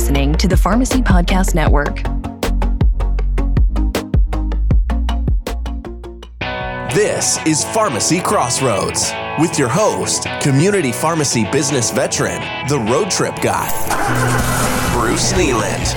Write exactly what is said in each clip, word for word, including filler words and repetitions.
listening to the Pharmacy Podcast Network. This is Pharmacy Crossroads with your host, community pharmacy business veteran, the road trip guy, Bruce Nealand.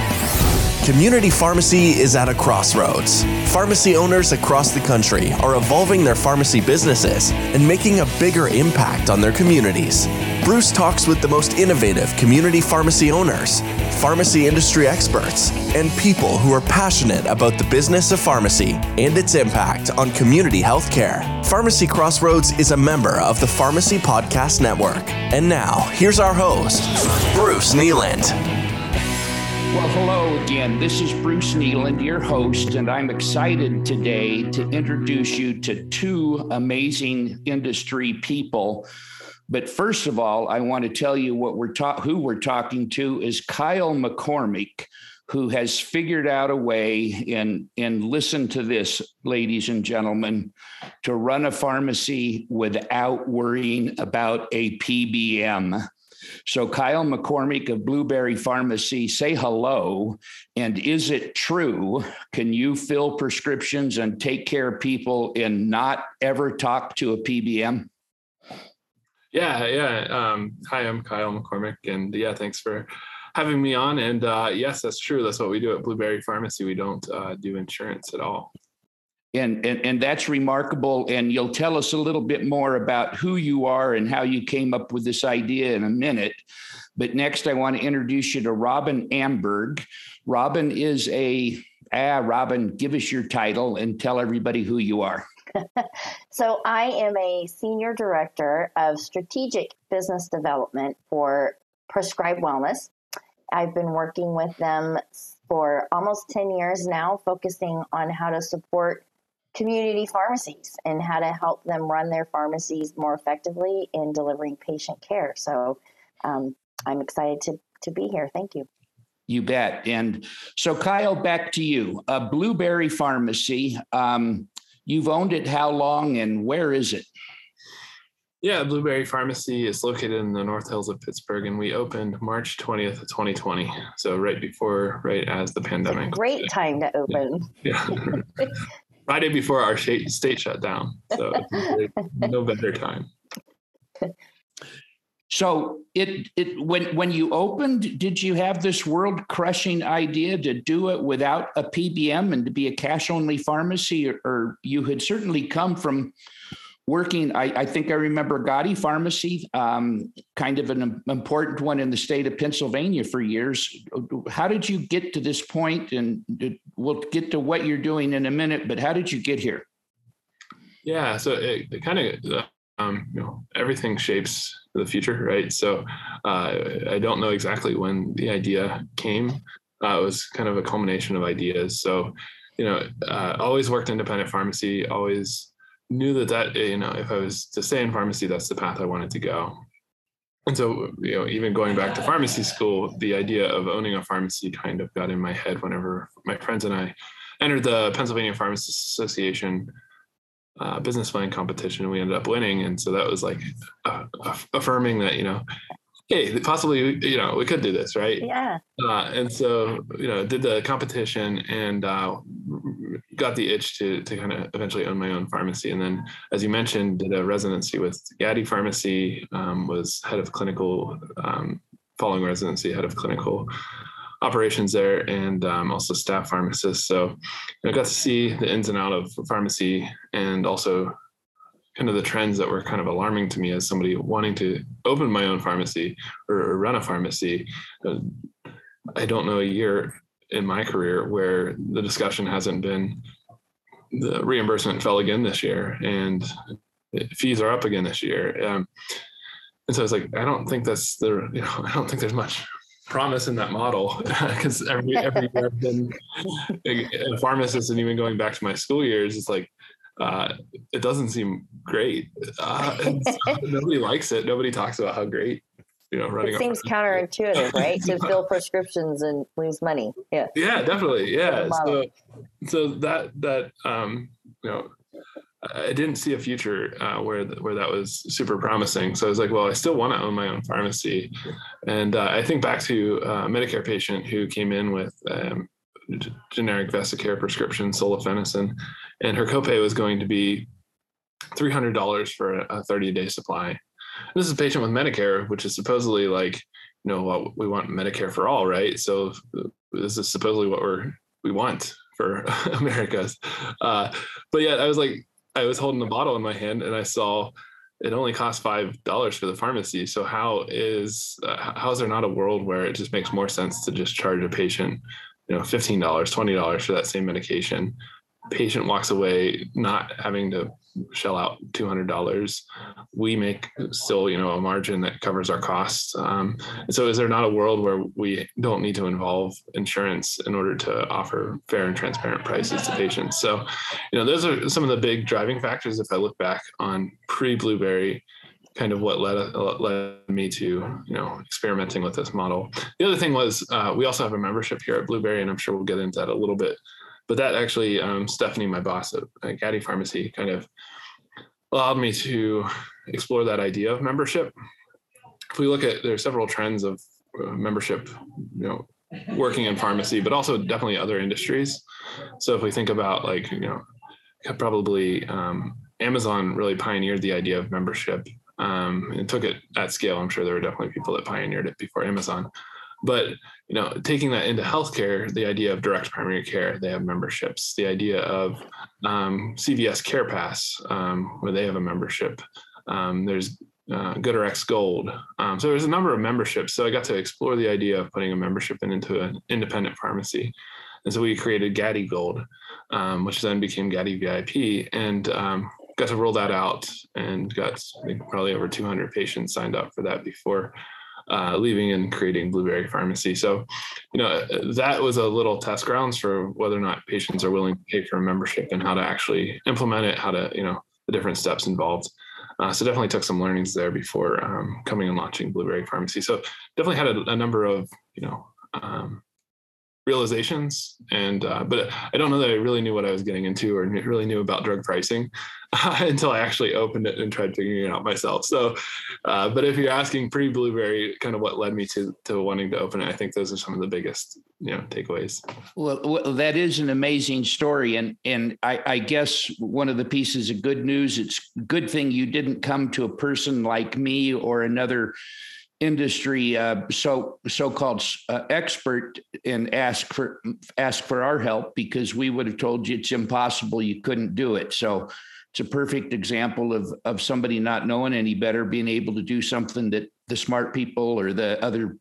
Community pharmacy is at a crossroads. Pharmacy owners across the country are evolving their pharmacy businesses and making a bigger impact on their communities. Bruce talks with the most innovative community pharmacy owners, pharmacy industry experts, and people who are passionate about the business of pharmacy and its impact on community healthcare. Pharmacy Crossroads is a member of the Pharmacy Podcast Network. And now, here's our host, Bruce Nealand. Well, hello again. This is Bruce Nealand, your host, and I'm excited today to introduce you to two amazing industry people. But first of all, I want to tell you what we're ta- who we're talking to is Kyle McCormick, who has figured out a way, and, and listen to this, ladies and gentlemen, to run a pharmacy without worrying about a P B M. So Kyle McCormick of Blueberry Pharmacy, say hello. And is it true? Can you fill prescriptions and take care of people and not ever talk to a P B M? Yeah, yeah. Um, hi, I'm Kyle McCormick. And yeah, thanks for having me on. And uh, yes, that's true. That's what we do at Blueberry Pharmacy. We don't uh, do insurance at all. And, and and that's remarkable. And you'll tell us a little bit more about who you are and how you came up with this idea in a minute. But next, I want to introduce you to Robin Amberg. Robin is a, ah, Robin, give us your title and tell everybody who you are. So I am a Senior Director of Strategic Business Development for Prescribe Wellness. I've been working with them for almost ten years now, focusing on how to support community pharmacies and how to help them run their pharmacies more effectively in delivering patient care. So um, I'm excited to, to be here. Thank you. You bet. And so Kyle, back to you. Uh, Blueberry Pharmacy, um, you've owned it how long and where is it? Yeah, Blueberry Pharmacy is located in the North Hills of Pittsburgh, and we opened March twentieth of twenty twenty. So right before, right as the pandemic. It's a great time to open. Yeah. yeah. Friday before our state shut down. So no better time. So it it when when you opened, did you have this world-crushing idea to do it without a P B M and to be a cash-only pharmacy? Or, or you had certainly come from working, I, I think I remember Gatti Pharmacy, um, kind of an important one in the state of Pennsylvania for years. How did you get to this point? And we'll get to what you're doing in a minute, but how did you get here? Yeah, so it, it kind of, um, you know, everything shapes the future, right? So uh, I don't know exactly when the idea came. Uh, it was kind of a culmination of ideas. So, you know, uh, always worked independent pharmacy, always knew that that, you know, if I was to stay in pharmacy, that's the path I wanted to go. And so, you know, even going back to pharmacy school, the idea of owning a pharmacy kind of got in my head whenever my friends and I entered the Pennsylvania Pharmacists Association uh, business plan competition, and we ended up winning. And so that was like uh, affirming that, you know, hey, possibly, you know, we could do this, right? Yeah. Uh, and so, you know, did the competition and uh, got the itch to to kind of eventually own my own pharmacy. And then, as you mentioned, did a residency with Yaddy Pharmacy, um, was head of clinical, um, following residency, head of clinical operations there, and um, also staff pharmacist. So I got to see the ins and out of pharmacy and also kind of the trends that were kind of alarming to me as somebody wanting to open my own pharmacy or run a pharmacy. I don't know a year in my career where the discussion hasn't been the reimbursement fell again this year and fees are up again this year. Um, and so I was like, I don't think that's the, you know, I don't think there's much promise in that model because every, every year I've been a pharmacist, and even going back to my school years, it's like, uh it doesn't seem great. Uh nobody likes it. Nobody talks about how great, you know, running it seems a- counterintuitive right to fill prescriptions and lose money. Yeah yeah definitely yeah so, so that that um you know I didn't see a future uh, where th- where that was super promising. So I was like, well, I still want to own my own pharmacy. And uh, I think back to uh, a Medicare patient who came in with um, g- generic Vesicare prescription, Solifenacin, and her copay was going to be three hundred dollars for a thirty-day supply. And this is a patient with Medicare, which is supposedly like, you know, well, we want Medicare for all, right? So this is supposedly what we're we want for America's. Uh, but yeah, I was like, I was holding the bottle in my hand and I saw it only cost five dollars for the pharmacy. So how is, uh, how is there not a world where it just makes more sense to just charge a patient, you know, fifteen dollars, twenty dollars for that same medication? Patient walks away not having to shell out two hundred dollars. We make still, you know, a margin that covers our costs. Um, so is there not a world where we don't need to involve insurance in order to offer fair and transparent prices to patients? So, you know, those are some of the big driving factors. If I look back on pre-Blueberry, kind of what led, led me to, you know, experimenting with this model. The other thing was uh, we also have a membership here at Blueberry, and I'm sure we'll get into that a little bit. But that actually, um, Stephanie, my boss at Gatti Pharmacy, kind of allowed me to explore that idea of membership. If we look at, there are several trends of membership, you know, working in pharmacy, but also definitely other industries. So if we think about, like, you know, probably um, Amazon really pioneered the idea of membership um, and took it at scale. I'm sure there were definitely people that pioneered it before Amazon. But, you know, taking that into healthcare, the idea of direct primary care, they have memberships. The idea of um, C V S Care Pass, um, where they have a membership. Um, there's uh, GoodRx Gold. Um, so there's a number of memberships. So I got to explore the idea of putting a membership in into an independent pharmacy. And so we created Gatti Gold, um, which then became Gatti V I P, and um, got to roll that out and got, I think, probably over two hundred patients signed up for that before Uh, leaving and creating Blueberry Pharmacy. So, you know, that was a little test grounds for whether or not patients are willing to pay for a membership and how to actually implement it, how to, you know, the different steps involved. Uh, so definitely took some learnings there before um, coming and launching Blueberry Pharmacy. So definitely had a, a number of, you know, um, realizations. And, uh, but I don't know that I really knew what I was getting into or really knew about drug pricing uh, until I actually opened it and tried figuring it out myself. So, uh, but if you're asking pre-Blueberry kind of what led me to, to wanting to open it, I think those are some of the biggest, you know, takeaways. Well, well that is an amazing story. And, and I, I guess one of the pieces of good news, it's a good thing you didn't come to a person like me or another industry uh, so so-called uh, expert and ask for ask for our help, because we would have told you it's impossible, you couldn't do it. So it's a perfect example of of somebody not knowing any better being able to do something that the smart people or the other,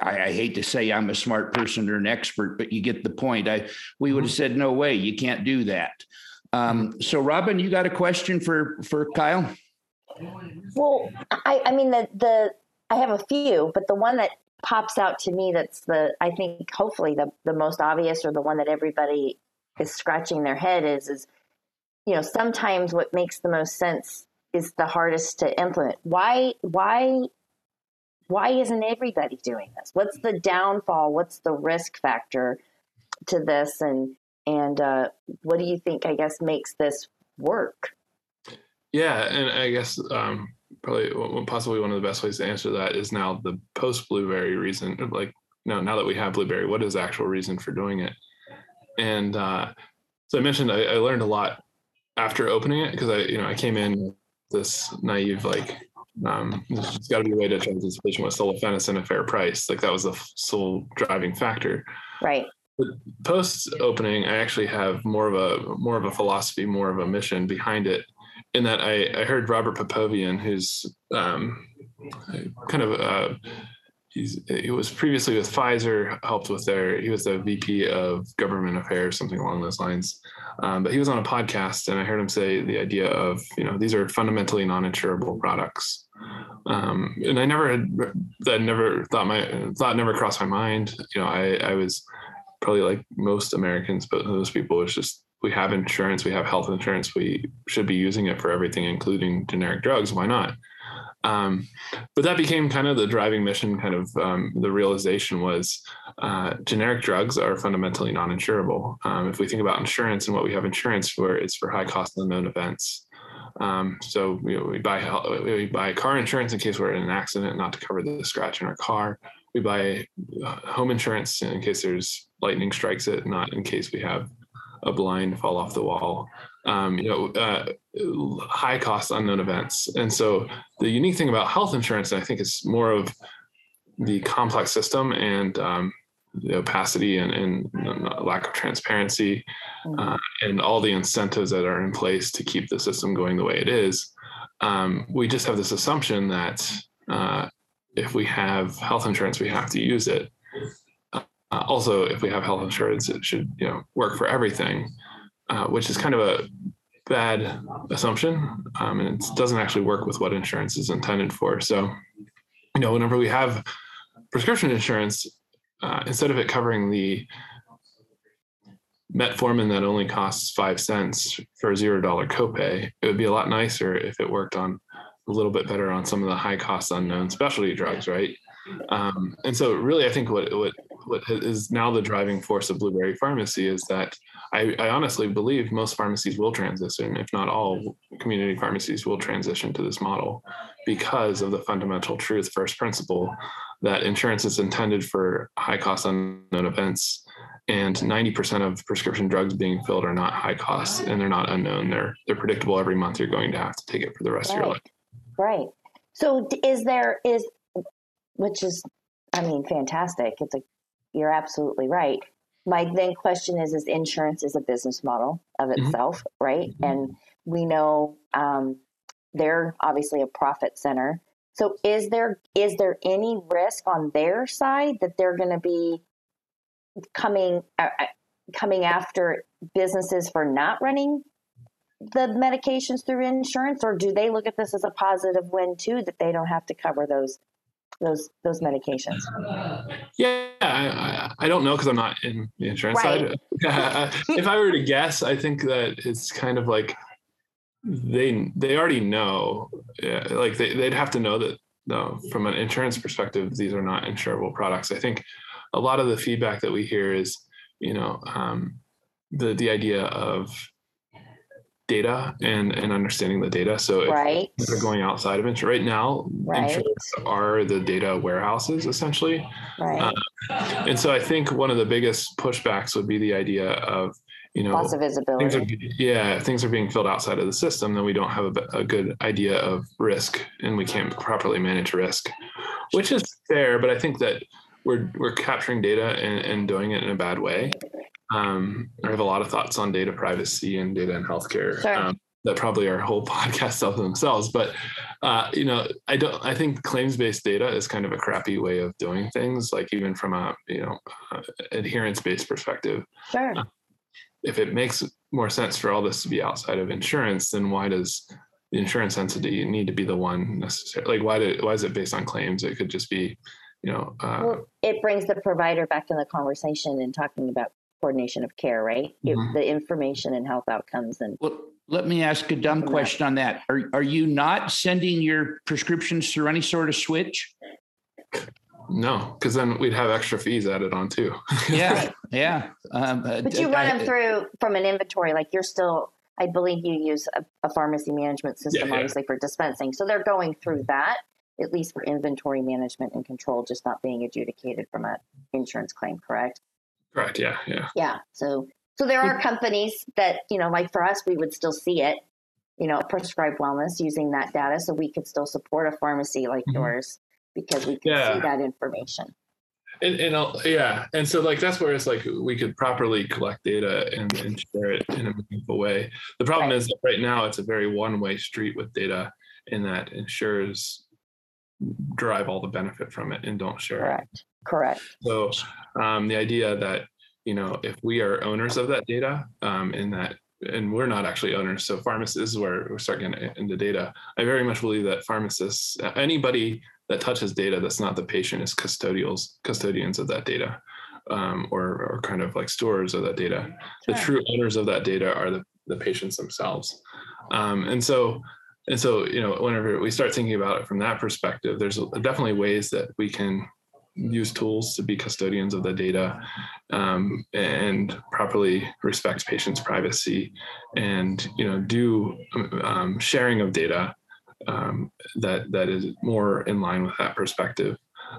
I, I hate to say I'm a smart person or an expert, but you get the point. I we would have said, no way, you can't do that. Um, so Robin, you got a question for for Kyle? Well, I I mean the the. I have a few, but the one that pops out to me that's the, I think, hopefully the, the most obvious, or the one that everybody is scratching their head is, is, you know, sometimes what makes the most sense is the hardest to implement. Why, why, why isn't everybody doing this? What's the downfall? What's the risk factor to this? And, and uh, what do you think, I guess, makes this work? Yeah. And I guess, um, probably possibly one of the best ways to answer that is now the post Blueberry reason. Like, no, now that we have Blueberry, what is the actual reason for doing it? And uh, so I mentioned, I, I learned a lot after opening it, because I, you know, I came in this naive, like, um, there's got to be a way to charge this patient with Solifenacin at a fair price. Like, that was the sole driving factor. Right. Post opening, I actually have more of a more of a philosophy, more of a mission behind it. In that I, I heard Robert Popovian, who's um, kind of, uh, he's, he was previously with Pfizer, helped with their, he was the V P of government affairs, something along those lines. Um, but he was on a podcast, and I heard him say the idea of, you know, these are fundamentally non-insurable products. Um, and I never had, that never thought my, thought never crossed my mind. You know, I, I was probably like most Americans, but those people was just, we have insurance, we have health insurance, we should be using it for everything, including generic drugs. Why not? Um, but that became kind of the driving mission, kind of um, the realization was uh, generic drugs are fundamentally non-insurable. Um, if we think about insurance and what we have insurance for, it's for high cost unknown events. Um, so we, we buy we buy car insurance in case we're in an accident, not to cover the scratch in our car. We buy home insurance in case there's lightning strikes it, not in case we have a blind fall off the wall. Um, you know, uh, high cost unknown events. And so the unique thing about health insurance, I think, is more of the complex system and um, the opacity and, and lack of transparency uh, and all the incentives that are in place to keep the system going the way it is. Um, we just have this assumption that uh, if we have health insurance, we have to use it. Uh, also, if we have health insurance, it should, you know, work for everything, uh, which is kind of a bad assumption. Um, and it doesn't actually work with what insurance is intended for. So, you know, whenever we have prescription insurance, Uh, instead of it covering the metformin that only costs five cents for a zero dollar copay, it would be a lot nicer if it worked on a little bit better on some of the high cost unknown specialty drugs, right? Um, and so really, I think what, what what is now the driving force of Blueberry Pharmacy is that I, I honestly believe most pharmacies will transition, if not all community pharmacies will transition to this model, because of the fundamental truth, first principle, that insurance is intended for high cost unknown events, and ninety percent of prescription drugs being filled are not high cost and they're not unknown. They're, they're predictable. Every month you're going to have to take it for the rest right. of your life. Right. So is there is, which is, I mean, fantastic. It's like, you're absolutely right. My then question is, is insurance is a business model of itself, mm-hmm. right? Mm-hmm. And we know um, they're obviously a profit center. So is there is there any risk on their side that they're going to be coming uh, coming after businesses for not running the medications through insurance, or do they look at this as a positive win too, that they don't have to cover those those those medications? Yeah, I, I don't know because I'm not in the insurance right. side. Uh, if I were to guess, I think that it's kind of like, they they already know, yeah, like they, they'd have to know that no, from an insurance perspective, these are not insurable products. I think a lot of the feedback that we hear is, you know, um, the the idea of data and, and understanding the data. So if right. they're going outside of insurance, right now, right. insurance are the data warehouses, essentially. Right. Um, and so I think one of the biggest pushbacks would be the idea of, you know, lots of visibility. Things are, yeah, if things are being filled outside of the system, then we don't have a, a good idea of risk, and we can't properly manage risk, which is fair. But I think that we're we're capturing data and, and doing it in a bad way. Um, I have a lot of thoughts on data privacy and data in healthcare sure. um, that probably are whole podcasts of themselves. But uh, you know, I don't. I think claims-based data is kind of a crappy way of doing things. Like even from a you know uh, adherence-based perspective. Sure. Uh, If it makes more sense for all this to be outside of insurance, then why does the insurance entity need to be the one necessarily? Like, why do, why is it based on claims? It could just be, you know. Uh, well, it brings the provider back in the conversation and talking about coordination of care, right? Mm-hmm. If the information and health outcomes. And well, let me ask a dumb question that. on that. Are are you not sending your prescriptions through any sort of switch? No, because then we'd have extra fees added on too. yeah, yeah. Um, but you run them through from an inventory, like you're still, I believe you use a, a pharmacy management system, yeah, yeah. obviously, for dispensing. So they're going through that, at least for inventory management and control, just not being adjudicated from an insurance claim, correct? Correct, yeah, yeah. Yeah, so so there are companies that, you know, like for us, we would still see it, you know, Prescribe Wellness using that data, so we could still support a pharmacy like mm-hmm. yours, because we can yeah. see that information. And, and I'll, yeah. And so like, that's where it's like, we could properly collect data and, and share it in a meaningful way. The problem right. is that right now it's a very one-way street with data, and that insurers derive all the benefit from it and don't share Correct. it. Correct. So um, the idea that, you know, if we are owners of that data um, in that, and we're not actually owners. So pharmacists, this is where we're starting into data. I very much believe that pharmacists, anybody that touches data that's not the patient is custodials, custodians of that data, um, or, or kind of like stewards of that data. Sure. The true owners of that data are the, the patients themselves. Um, and so, and so, you know, whenever we start thinking about it from that perspective, there's definitely ways that we can use tools to be custodians of the data um, and properly respects patients' privacy and, you know, do um, sharing of data um, that that is more in line with that perspective.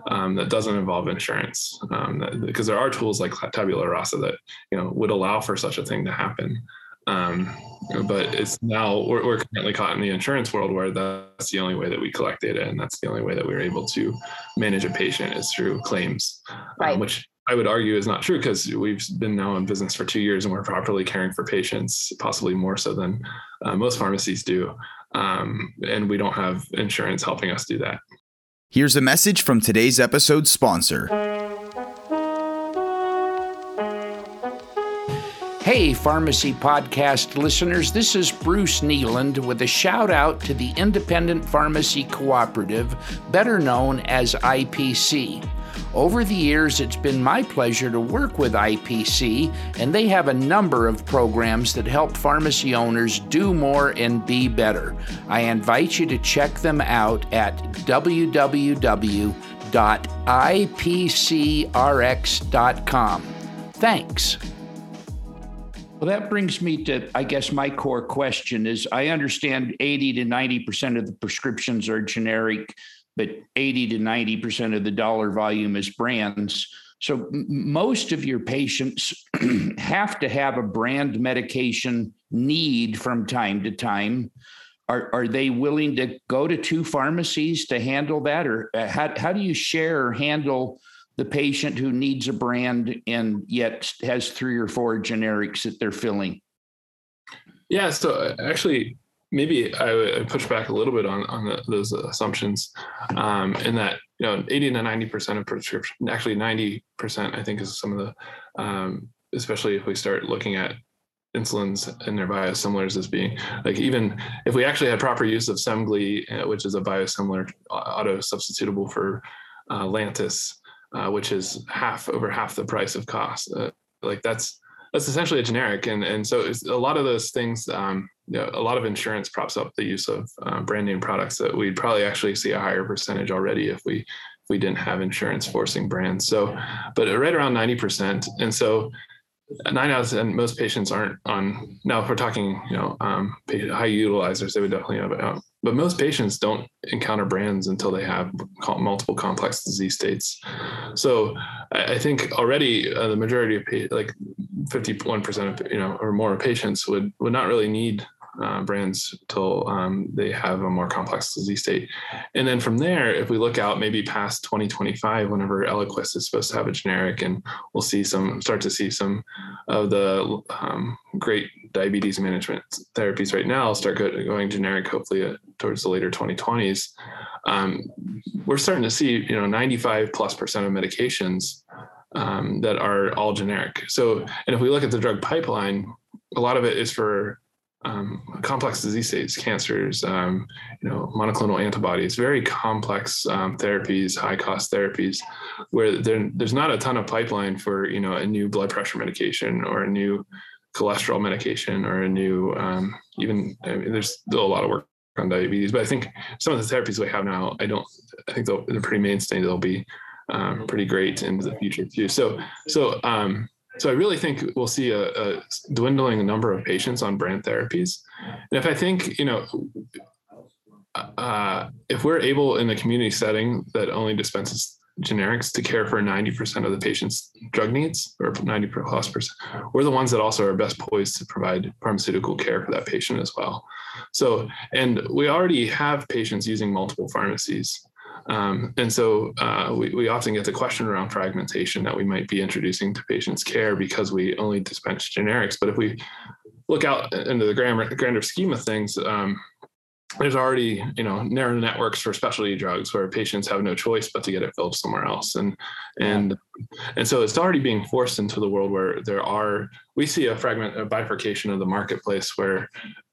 Um, that doesn't involve insurance, um, that, because there are tools like Tabula Rasa that, you know, would allow for such a thing to happen. Um, but it's now we're, we're currently caught in the insurance world where that's the only way that we collect data. And that's the only way that we're able to manage a patient is through claims, right. um, which I would argue is not true because we've been now in business for two years and we're properly caring for patients, possibly more so than uh, most pharmacies do. Um, and we don't have insurance helping us do that. Here's a message from today's episode sponsor. Hey, Pharmacy Podcast listeners, this is Bruce Nealand with a shout out to the Independent Pharmacy Cooperative, better known as I P C. Over the years, it's been my pleasure to work with I P C, and they have a number of programs that help pharmacy owners do more and be better. I invite you to check them out at w w w dot i p c r x dot com. Thanks. Well, that brings me to, I guess, my core question is, I understand eighty to ninety percent of the prescriptions are generic, but eighty to ninety percent of the dollar volume is brands. So most of your patients have to have a brand medication need from time to time. Are, are they willing to go to two pharmacies to handle that? Or how, how do you share or handle the patient who needs a brand and yet has three or four generics that they're filling? Yeah, so actually, maybe I would push back a little bit on, on the, those assumptions um, in that, you know, eighty to ninety percent of prescription, actually ninety percent, I think is some of the, um, especially if we start looking at insulins and their biosimilars as being like, even if we actually had proper use of Semglee, which is a biosimilar auto substitutable for uh, Lantus, uh, which is half over half the price of cost. Uh, like that's, that's essentially a generic. And, and so it's a lot of those things, um, you know, a lot of insurance props up the use of uh, brand name products that we'd probably actually see a higher percentage already if we if we didn't have insurance forcing brands. So, but right around ninety percent. And so nine out of ten, most patients aren't on, now if we're talking, you know, um, high utilizers, they would definitely have it out. But most patients don't encounter brands until they have multiple complex disease states. So I think already uh, the majority of pa- like fifty-one percent of, you know, or more patients would, would not really need Uh, brands till um, they have a more complex disease state. And then from there, if we look out maybe past twenty twenty-five, whenever Eliquis is supposed to have a generic, and we'll see some, start to see some of the um, great diabetes management therapies right now start go- going generic, hopefully uh, towards the later twenty twenties. Um, we're starting to see, you know, ninety-five plus percent of medications um, that are all generic. So, and if we look at the drug pipeline, a lot of it is for Um, complex disease states, cancers, um, you know, monoclonal antibodies, very complex um, therapies, high cost therapies, where there, there's not a ton of pipeline for, you know, a new blood pressure medication or a new cholesterol medication or a new, um, even, I mean, there's still a lot of work on diabetes, but I think some of the therapies we have now, I don't, I think they'll, they're pretty mainstay. They'll be um, pretty great into the future too. So, so, um, So I really think we'll see a, a dwindling number of patients on brand therapies. And if I think, you know, uh, if we're able in the community setting that only dispenses generics to care for ninety percent of the patient's drug needs or ninety plus percent, we're the ones that also are best poised to provide pharmaceutical care for that patient as well. So, and we already have patients using multiple pharmacies. Um, and so uh, we, we often get the question around fragmentation that we might be introducing to patients' care because we only dispense generics. But if we look out into the grander, grander scheme of things, um, there's already, you know, narrow networks for specialty drugs where patients have no choice but to get it filled somewhere else. And and and so it's already being forced into the world where there are, we see a fragment, a bifurcation of the marketplace where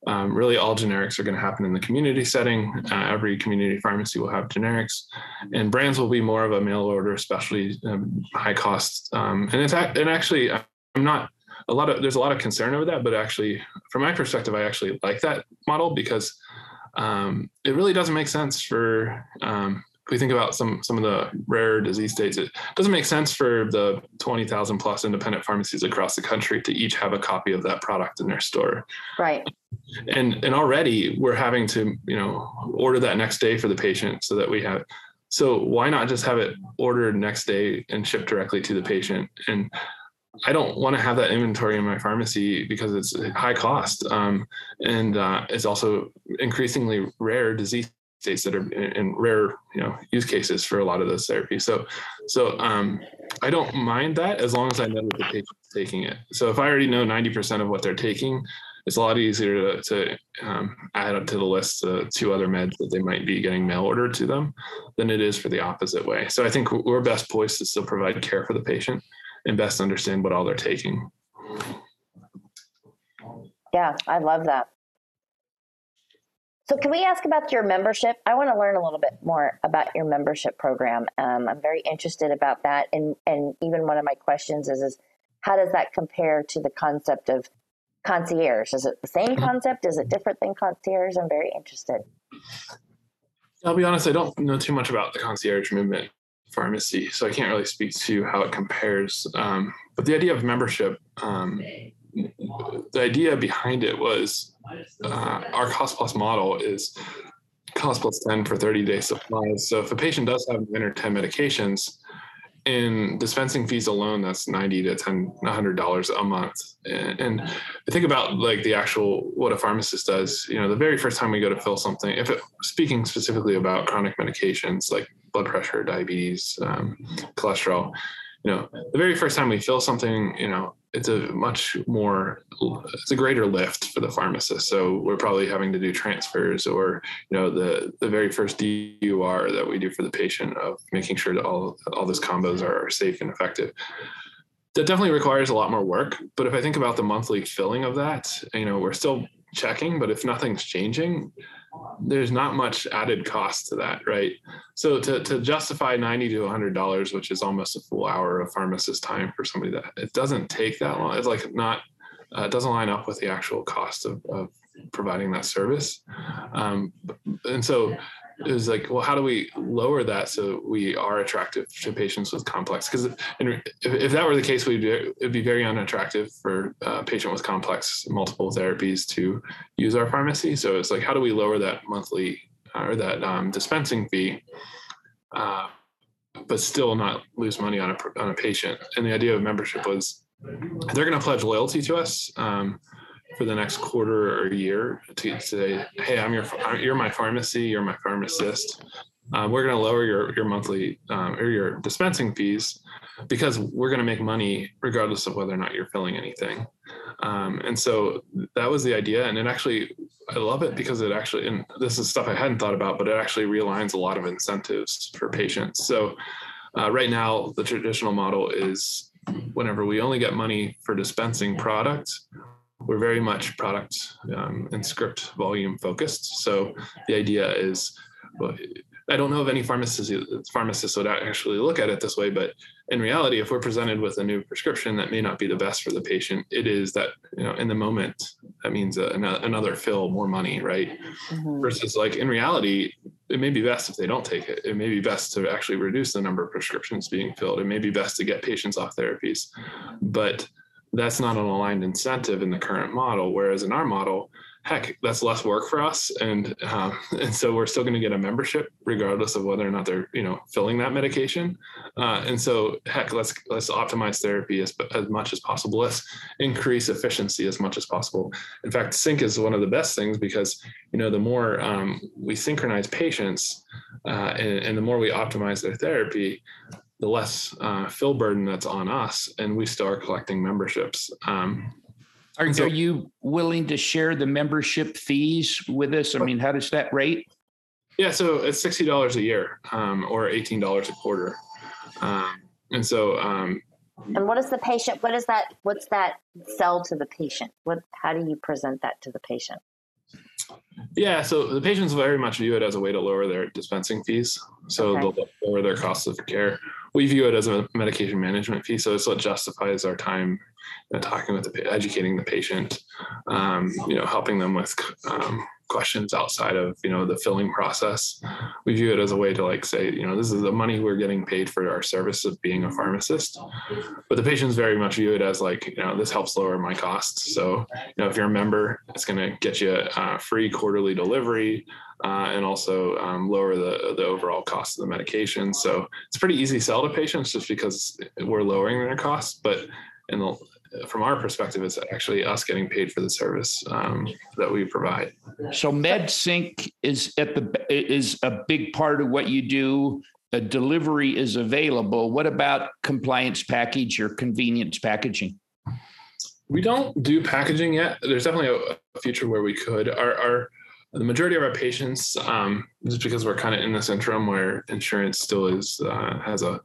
um, really all generics are going to happen in the community setting. Uh, every community pharmacy will have generics, and brands will be more of a mail order, specialty, um, high cost. Um, and it's and actually, I'm not. A lot of there's a lot of concern over that, but actually, from my perspective, I actually like that model because. Um, it really doesn't make sense for um, if we think about some some of the rare disease states, it doesn't make sense for the twenty thousand plus independent pharmacies across the country to each have a copy of that product in their store. Right. And and already we're having to, you know, order that next day for the patient so that we have, so why not just have it ordered next day and shipped directly to the patient? And I don't want to have that inventory in my pharmacy because it's high cost. Um, and uh, it's also increasingly rare disease states that are in, in rare, you know, use cases for a lot of those therapies. So, so um, I don't mind that as long as I know that the patient's taking it. So if I already know ninety percent of what they're taking, it's a lot easier to, to um, add up to the list uh, two other meds that they might be getting mail ordered to them than it is for the opposite way. So I think we're best poised to still provide care for the patient and best understand what all they're taking. Yeah, I love that. So can we ask about your membership? I want to learn a little bit more about your membership program. Um, I'm very interested about that. And and even one of my questions is, is how does that compare to the concept of concierge? Is it the same concept? Is it different than concierge? I'm very interested. I'll be honest, I don't know too much about the concierge movement pharmacy, so I can't really speak to how it compares. Um, but the idea of membership, um, the idea behind it was uh, our cost plus model is cost plus ten for thirty day supplies. So if a patient does have nine or ten medications, in dispensing fees alone, that's ninety to ten, one hundred dollars a month. And, and I think about like the actual, what a pharmacist does, you know, the very first time we go to fill something, if it, speaking specifically about chronic medications like blood pressure, diabetes, um, cholesterol, you know, the very first time we fill something, you know, it's a much more, it's a greater lift for the pharmacist. So we're probably having to do transfers or, you know, the, the very first D U R that we do for the patient of making sure that all, all those combos are safe and effective. That definitely requires a lot more work. But if I think about the monthly filling of that, you know, we're still checking, but if nothing's changing, there's not much added cost to that, right? So to, to justify ninety to one hundred dollars, which is almost a full hour of pharmacist time for somebody that it doesn't take that long. It's like not, uh, it doesn't line up with the actual cost of, of providing that service. Um, and so it was like, well, how do we lower that so we are attractive to patients with complex? Because if, if that were the case, we'd it'd be very unattractive for a patient with complex multiple therapies to use our pharmacy. So it's like, how do we lower that monthly or that um, dispensing fee, uh, but still not lose money on a on a patient? And the idea of membership was they're going to pledge loyalty to us. Um, for the next quarter or year to say, hey, I'm your, you're my pharmacy, you're my pharmacist. Uh, we're going to lower your, your monthly um, or your dispensing fees because we're going to make money regardless of whether or not you're filling anything. Um, and so that was the idea. And it actually, I love it because it actually, and this is stuff I hadn't thought about, but it actually realigns a lot of incentives for patients. So uh, right now the traditional model is whenever we only get money for dispensing products, we're very much product um, and script volume focused. So the idea is, well, I don't know of any pharmacists, pharmacists would actually look at it this way, but in reality, if we're presented with a new prescription that may not be the best for the patient, it is that, you know, in the moment, that means a, another fill, more money, right? Mm-hmm. Versus like in reality, it may be best if they don't take it. It may be best to actually reduce the number of prescriptions being filled. It may be best to get patients off therapies, but that's not an aligned incentive in the current model. Whereas in our model, heck, that's less work for us. And um, and so we're still going to get a membership regardless of whether or not they're, you know, filling that medication. Uh, and so heck, let's, let's optimize therapy as, as much as possible. Let's increase efficiency as much as possible. In fact, sync is one of the best things because, you know, the more um, we synchronize patients uh, and, and the more we optimize their therapy, the less uh, fill burden that's on us, and we start collecting memberships. Um, are, so, are you willing to share the membership fees with us? I mean, how does that rate? Yeah, so it's sixty dollars a year um, or eighteen dollars a quarter. Um, and so... Um, and what is the patient? What is that? What's that sell to the patient? What? How do you present that to the patient? Yeah, so the patients very much view it as a way to lower their dispensing fees. So okay. They'll lower their costs of care. We view it as a medication management fee. So it's what justifies our time, you know, talking with the, educating the patient, um, you know, helping them with um, questions outside of, you know, the filling process. we view it as a way to like say, you know, this is the money we're getting paid for our service of being a pharmacist. But the patients very much view it as like, you know, this helps lower my costs. So, you know, if you're a member, it's going to get you a free quarterly delivery uh, and also um, lower the, the overall cost of the medication. So it's a pretty easy sell to patients just because we're lowering their costs. But in the from our perspective, it's actually us getting paid for the service um, that we provide. So MedSync is at the is a big part of what you do. A delivery is available. What about compliance package or convenience packaging? We don't do packaging yet. There's definitely a, a future where we could. Our, our the majority of our patients, um, just because we're kind of in this interim where insurance still is uh, has a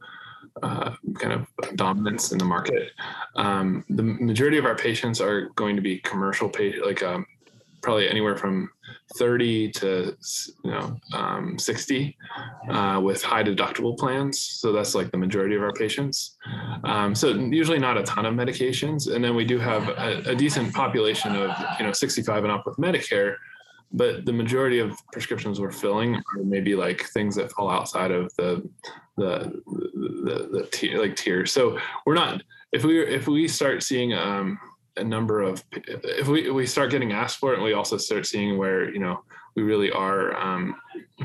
Uh, kind of dominance in the market. Um, the majority of our patients are going to be commercial patients, like um, probably anywhere from thirty to you know um, sixty uh, with high deductible plans. So that's like the majority of our patients. Um, so usually not a ton of medications. And then we do have a, a decent population of you know sixty-five and up with Medicare, but the majority of prescriptions we're filling are maybe like things that fall outside of the the the, the, the tier, like tier. So we're not, if we if we start seeing um, a number of, if we if we start getting asked for it, and we also start seeing where, you know, we really are um,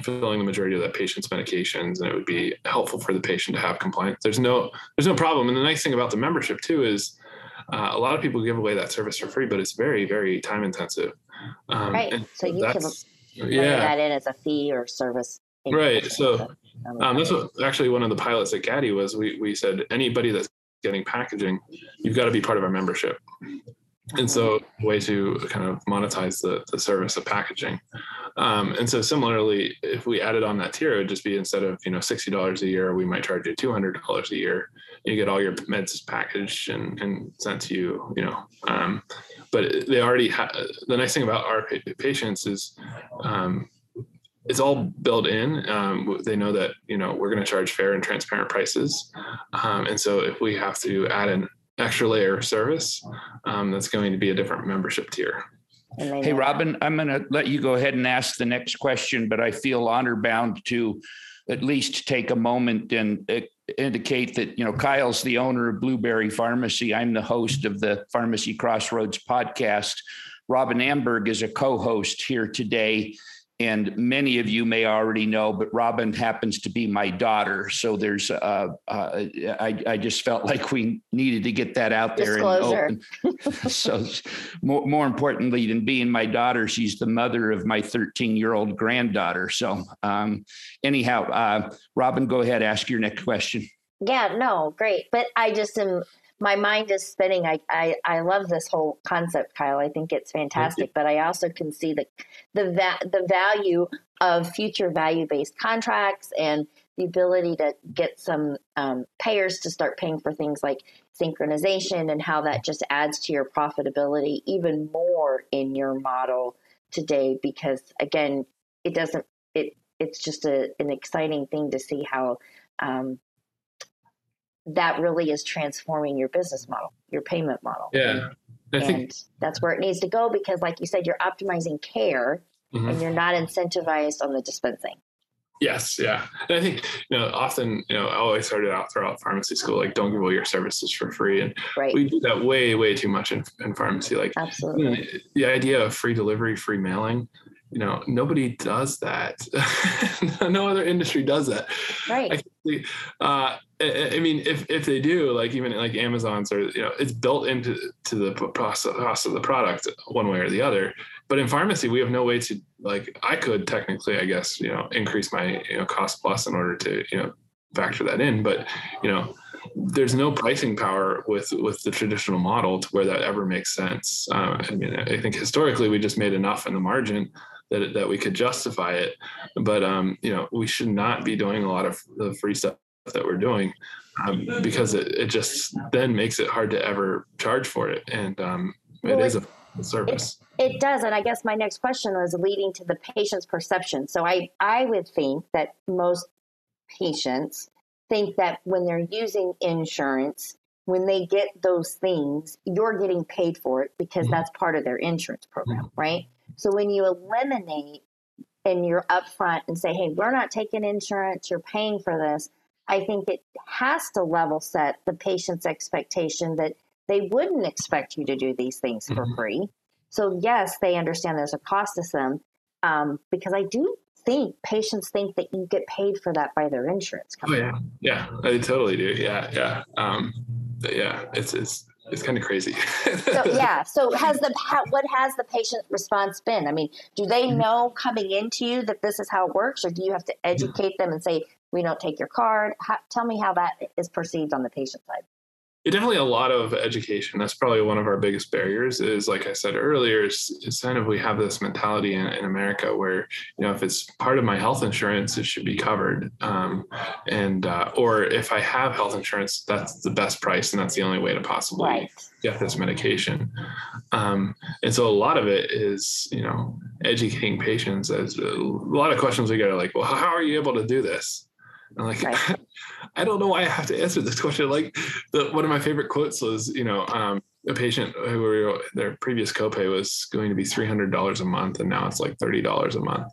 filling the majority of that patient's medications, and it would be helpful for the patient to have compliance. There's no, there's no problem. And the nice thing about the membership too is, Uh, a lot of people give away that service for free, but it's very, very time intensive. Um, right. So you can yeah. that in as a fee or service. Right. So um, that's what actually one of the pilots at Gatti was, we, we said, anybody that's getting packaging, you've got to be part of our membership. And so a way to kind of monetize the, the service of packaging. Um, and so similarly, if we added on that tier, it would just be instead of, you know, sixty dollars a year, we might charge you two hundred dollars a year. You get all your meds packaged and, and sent to you, you know, um, but they already have, the nice thing about our patients is, um, it's all built in. Um, they know that, you know, we're going to charge fair and transparent prices. Um, and so if we have to add an extra layer of service, um, that's going to be a different membership tier. Hey, Robin, I'm going to let you go ahead and ask the next question, but I feel honor bound to at least take a moment and uh, indicate that, you know, Kyle's the owner of Blueberry Pharmacy. I'm the host of the Pharmacy Crossroads podcast. Robin Amberg is a co-host here today. And many of you may already know, but Robin happens to be my daughter. So there's, uh, uh, I, I just felt like we needed to get that out there. Disclosure. And open. So more, more importantly than being my daughter, she's the mother of my thirteen-year-old granddaughter. So um, anyhow, uh, Robin, go ahead, ask your next question. Yeah, no, great. But I just am, my mind is spinning. I, I, I love this whole concept, Kyle. I think it's fantastic, but I also can see the, the, va- the value of future value-based contracts and the ability to get some um, payers to start paying for things like synchronization and how that just adds to your profitability even more in your model today, because again, it doesn't, it, it's just a, an exciting thing to see how, um, that really is transforming your business model, your payment model. Yeah. I and think... that's where it needs to go, because like you said, you're optimizing care mm-hmm. and you're not incentivized on the dispensing. Yes. Yeah. And I think, you know, often, you know, I always started out throughout pharmacy school, like don't give away your services for free. And right. we do that way, way too much in, in pharmacy. Like absolutely. The, the idea of free delivery, free mailing, you know, nobody does that. No other industry does that. Right. I think, uh, I mean, if, if they do, like even like Amazon's or, you know, it's built into to the process of the product one way or the other. But in pharmacy, we have no way to like, I could technically, I guess, you know, increase my, you know, cost plus in order to, you know, factor that in. But, you know, there's no pricing power with, with the traditional model to where that ever makes sense. Um, I mean, I think historically we just made enough in the margin that it, that we could justify it. But, um, you know, we should not be doing a lot of the free stuff that we're doing um, because it, it just then makes it hard to ever charge for it. And um, well, it is a service. It, it does. And I guess my next question was leading to the patient's perception. So I, I would think that most patients think that when they're using insurance, when they get those things, you're getting paid for it because mm-hmm. that's part of their insurance program, mm-hmm. right? So when you eliminate and you're upfront and say, hey, we're not taking insurance, you're paying for this, I think it has to level set the patient's expectation that they wouldn't expect you to do these things for mm-hmm. free. So yes, they understand there's a cost to them, um, because I do think patients think that you get paid for that by their insurance company. Oh yeah, yeah, I totally do. Yeah, yeah, um, yeah. It's it's it's kind of crazy. so, yeah. So has the what has the patient response been? I mean, do they know coming into you that this is how it works, or do you have to educate them and say we don't take your card? How, tell me how that is perceived on the patient side. It definitely a lot of education. That's probably one of our biggest barriers is, like I said earlier, is, is kind of we have this mentality in, in America where, you know, if it's part of my health insurance, it should be covered. Um, and uh, or if I have health insurance, that's the best price. And that's the only way to possibly right. get this medication. Um, and so a lot of it is, you know, educating patients. As a lot of questions we get are like, well, how are you able to do this? I'm like, right. I don't know why I have to answer this question. Like, the, one of my favorite quotes was, you know, um, a patient who were, their previous copay was going to be three hundred dollars a month, and now it's like thirty dollars a month.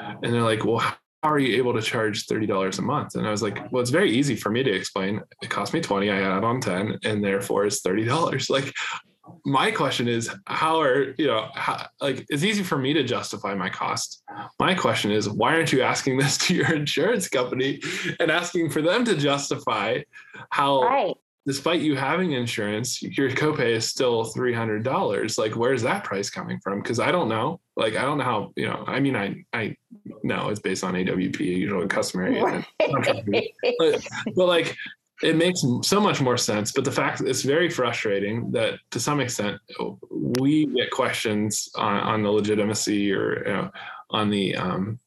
And they're like, well, how are you able to charge thirty dollars a month? And I was like, well, it's very easy for me to explain. It cost me twenty, I add on ten, and therefore it's thirty dollars. Like, my question is, how are, you know, how, like, it's easy for me to justify my cost. My question is, why aren't you asking this to your insurance company and asking for them to justify how, right. despite you having insurance, your copay is still three hundred dollars. Like, where's that price coming from? Because I don't know. Like, I don't know how, you know, I mean, I, I know it's based on A W P, usual customary. Right. But, but like, it makes so much more sense. But the fact that it's very frustrating that to some extent we get questions on, on the legitimacy or, you know, on the, um,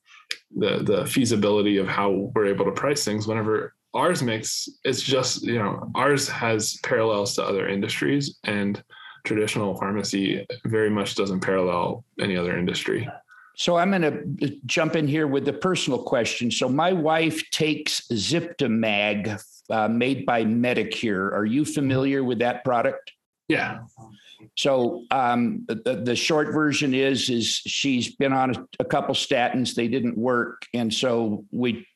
the, the feasibility of how we're able to price things whenever ours makes, it's just, you know, ours has parallels to other industries, and traditional pharmacy very much doesn't parallel any other industry. So I'm going to jump in here with the personal question. So my wife takes Lipitamag, Uh, made by Medicure. Are you familiar with that product? Yeah. So um, the, the short version is, is she's been on a, a couple statins. They didn't work. And so we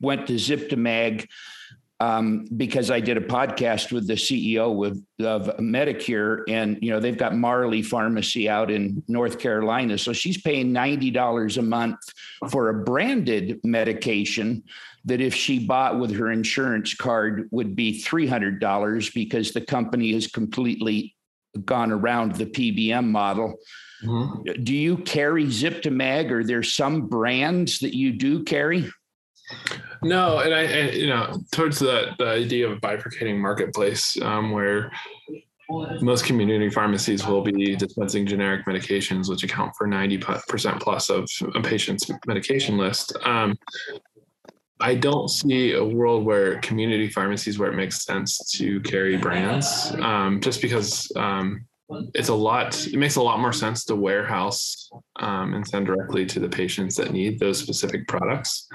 went to Lipitamag um, because I did a podcast with the C E O with, of Medicure, and, you know, they've got Marley Pharmacy out in North Carolina. So she's paying ninety dollars a month for a branded medication that if she bought with her insurance card would be three hundred dollars, because the company has completely gone around the P B M model. Mm-hmm. Do you carry Lipitamag, or there's some brands that you do carry? No. And I, I you know, towards the, the idea of bifurcating marketplace, um, where most community pharmacies will be dispensing generic medications, which account for ninety percent plus of a patient's medication list. Um, I don't see a world where community pharmacies, where it makes sense to carry brands, um, just because um, it's a lot, it makes a lot more sense to warehouse um, and send directly to the patients that need those specific products.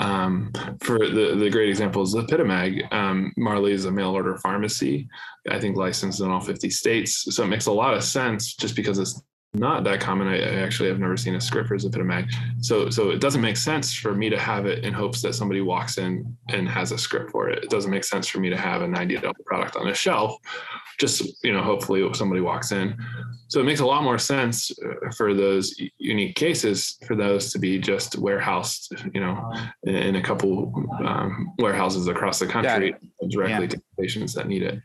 Um, for the, the great example is Lipitamag. Um, Marley is a mail order pharmacy, I think licensed in all fifty states. So it makes a lot of sense just because it's not that common. I actually have never seen a script for Lipitamag. So, so it doesn't make sense for me to have it in hopes that somebody walks in and has a script for it. It doesn't make sense for me to have a ninety dollar product on a shelf. Just, you know, hopefully somebody walks in. So it makes a lot more sense for those unique cases, for those to be just warehoused, you know, in a couple um, warehouses across the country directly yeah. to patients that need it.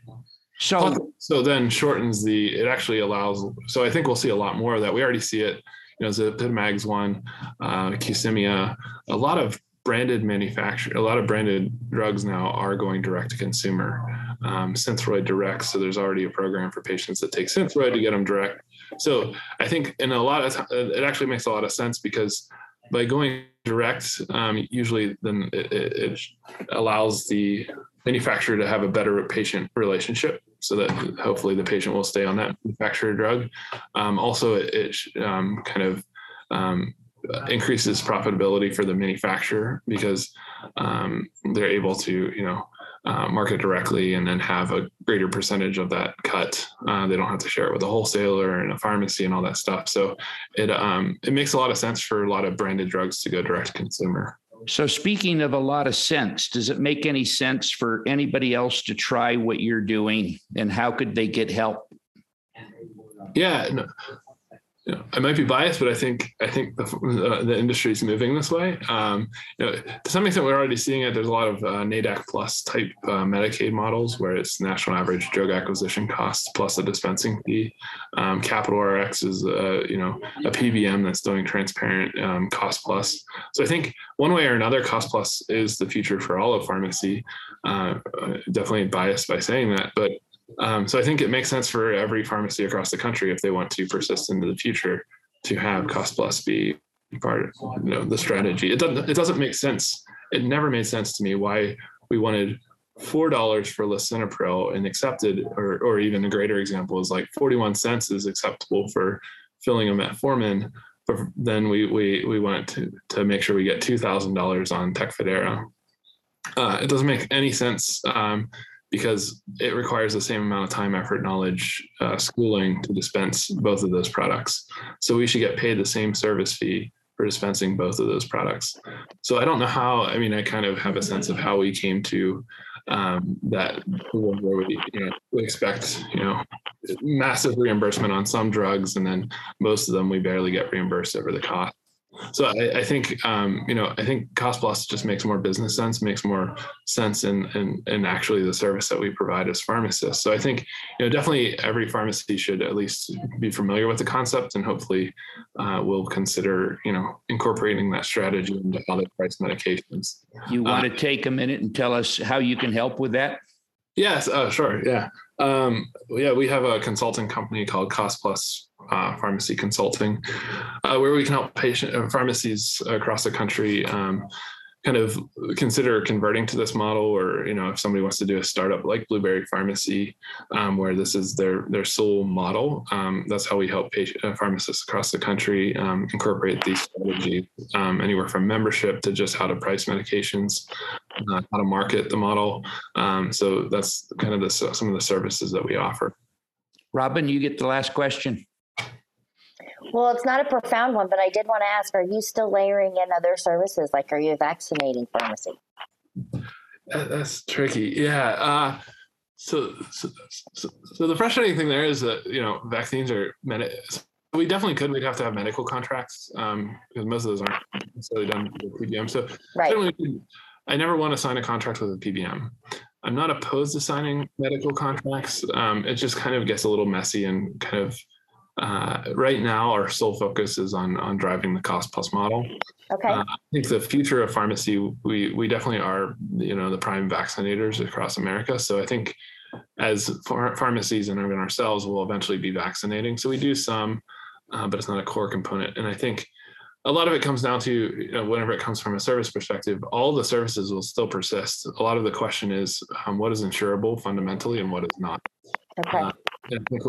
So, so then shortens the, it actually allows, so I think we'll see a lot more of that. We already see it, you know, Zipitamag's one, uh, Qsymia, a lot of branded manufacturer, a lot of branded drugs now are going direct to consumer, um, Synthroid Direct. So there's already a program for patients that take Synthroid to get them direct. So I think in a lot of, it actually makes a lot of sense, because by going direct, um, usually then it, it allows the manufacturer to have a better patient relationship, so that hopefully the patient will stay on that manufacturer drug. Um, also, it, it um, kind of um, increases profitability for the manufacturer, because um, they're able to, you know, uh, market directly and then have a greater percentage of that cut. Uh, they don't have to share it with a wholesaler and a pharmacy and all that stuff. So it um, it makes a lot of sense for a lot of branded drugs to go direct to consumer. So speaking of a lot of sense, does it make any sense for anybody else to try what you're doing, and how could they get help? Yeah, no, you know, I might be biased, but I think I think the, uh, the industry is moving this way. Um, you know, to some extent, we're already seeing it. There's a lot of uh, NADAC plus type uh, Medicaid models where it's national average drug acquisition costs plus a dispensing fee. Um, Capital R X is a, you know a P B M that's doing transparent um, cost plus. So I think one way or another, cost plus is the future for all of pharmacy. Uh, definitely biased by saying that, but. Um, so I think it makes sense for every pharmacy across the country, if they want to persist into the future, to have cost plus be part of you know, the strategy. It doesn't, it doesn't make sense. It never made sense to me why we wanted four dollars for Lisinopril and accepted, or, or even a greater example is like forty-one cents is acceptable for filling a metformin. But then we, we, we want to, to make sure we get two thousand dollars on Tecfidera. Uh, it doesn't make any sense. Um, because it requires the same amount of time, effort, knowledge, uh, schooling to dispense both of those products. So we should get paid the same service fee for dispensing both of those products. So I don't know how, I mean, I kind of have a sense of how we came to um, that, where we, you know, we expect, you know, massive reimbursement on some drugs, and then most of them we barely get reimbursed over the cost. So I, I think, um, you know, I think cost plus just makes more business sense, makes more sense in, in, in actually the service that we provide as pharmacists. So I think, you know, definitely every pharmacy should at least be familiar with the concept, and hopefully uh, we'll consider, you know, incorporating that strategy into other price medications. You want uh, to take a minute and tell us how you can help with that? Yes. Oh, sure. Yeah. Um, yeah, we have a consulting company called Cost Plus uh, Pharmacy Consulting, uh, where we can help patient uh, pharmacies across the country um, kind of consider converting to this model, or, you know, if somebody wants to do a startup like Blueberry Pharmacy, um, where this is their, their sole model. Um, that's how we help patient, uh, pharmacists across the country um, incorporate these strategies, um, anywhere from membership to just how to price medications, uh, how to market the model. Um, so that's kind of the, some of the services that we offer. Robin, you get the last question. Well, it's not a profound one, but I did want to ask, are you still layering in other services? Like, are you vaccinating pharmacy? That, that's tricky. Yeah. Uh, so, so, so, so the frustrating thing there is that, you know, vaccines are, medi- we definitely could, we'd have to have medical contracts um, because most of those aren't necessarily done with P B M. So right. I never want to sign a contract with a P B M. I'm not opposed to signing medical contracts. Um, it just kind of gets a little messy and kind of, Uh, right now, our sole focus is on on driving the cost plus model. Okay. Uh, I think the future of pharmacy, we we definitely are, you know, the prime vaccinators across America. So I think as ph- pharmacies and even ourselves will eventually be vaccinating. So we do some, uh, but it's not a core component. And I think a lot of it comes down to, you know, whenever it comes from a service perspective, all the services will still persist. A lot of the question is um, what is insurable fundamentally and what is not. Okay. Uh, I think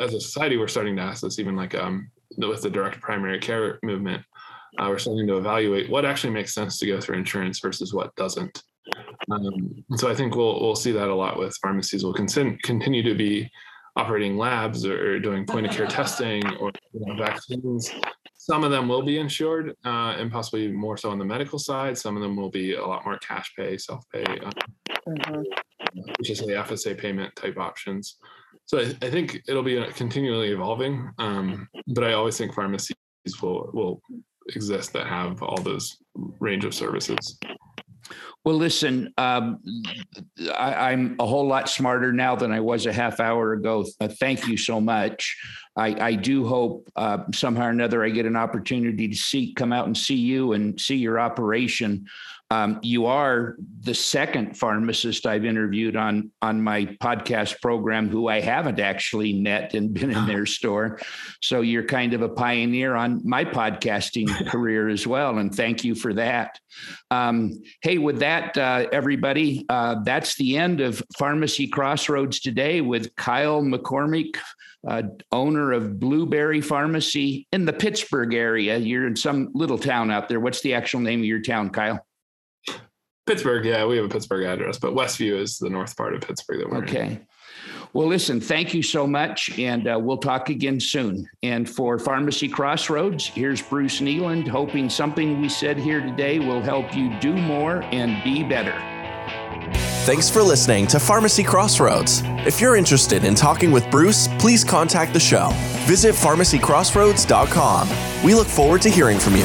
as a society, we're starting to ask this, even like um, with the direct primary care movement, uh, we're starting to evaluate what actually makes sense to go through insurance versus what doesn't. Um, so I think we'll we'll see that a lot with pharmacies. We'll con- continue to be operating labs or doing point of care testing or you know, vaccines. Some of them will be insured uh, and possibly more so on the medical side. Some of them will be a lot more cash pay, self-pay, um, mm-hmm. which is the F S A payment type options. So I, I think it'll be continually evolving, um, but I always think pharmacies will will exist that have all those range of services. Well, listen, um, I, I'm a whole lot smarter now than I was a half hour ago. Uh, thank you so much. I, I do hope uh, somehow or another I get an opportunity to see come out and see you and see your operation. Um, you are the second pharmacist I've interviewed on, on my podcast program who I haven't actually met and been in their store. So you're kind of a pioneer on my podcasting career as well. And thank you for that. Um, hey, with that, uh, everybody, uh, that's the end of Pharmacy Crossroads today with Kyle McCormick, uh, owner of Blueberry Pharmacy in the Pittsburgh area. You're in some little town out there. What's the actual name of your town, Kyle? Pittsburgh, yeah, we have a Pittsburgh address, but Westview is the north part of Pittsburgh that we're okay. in. Okay. Well, listen, thank you so much, and uh, we'll talk again soon. And for Pharmacy Crossroads, here's Bruce Nealand, hoping something we said here today will help you do more and be better. Thanks for listening to Pharmacy Crossroads. If you're interested in talking with Bruce, please contact the show. Visit pharmacy crossroads dot com. We look forward to hearing from you.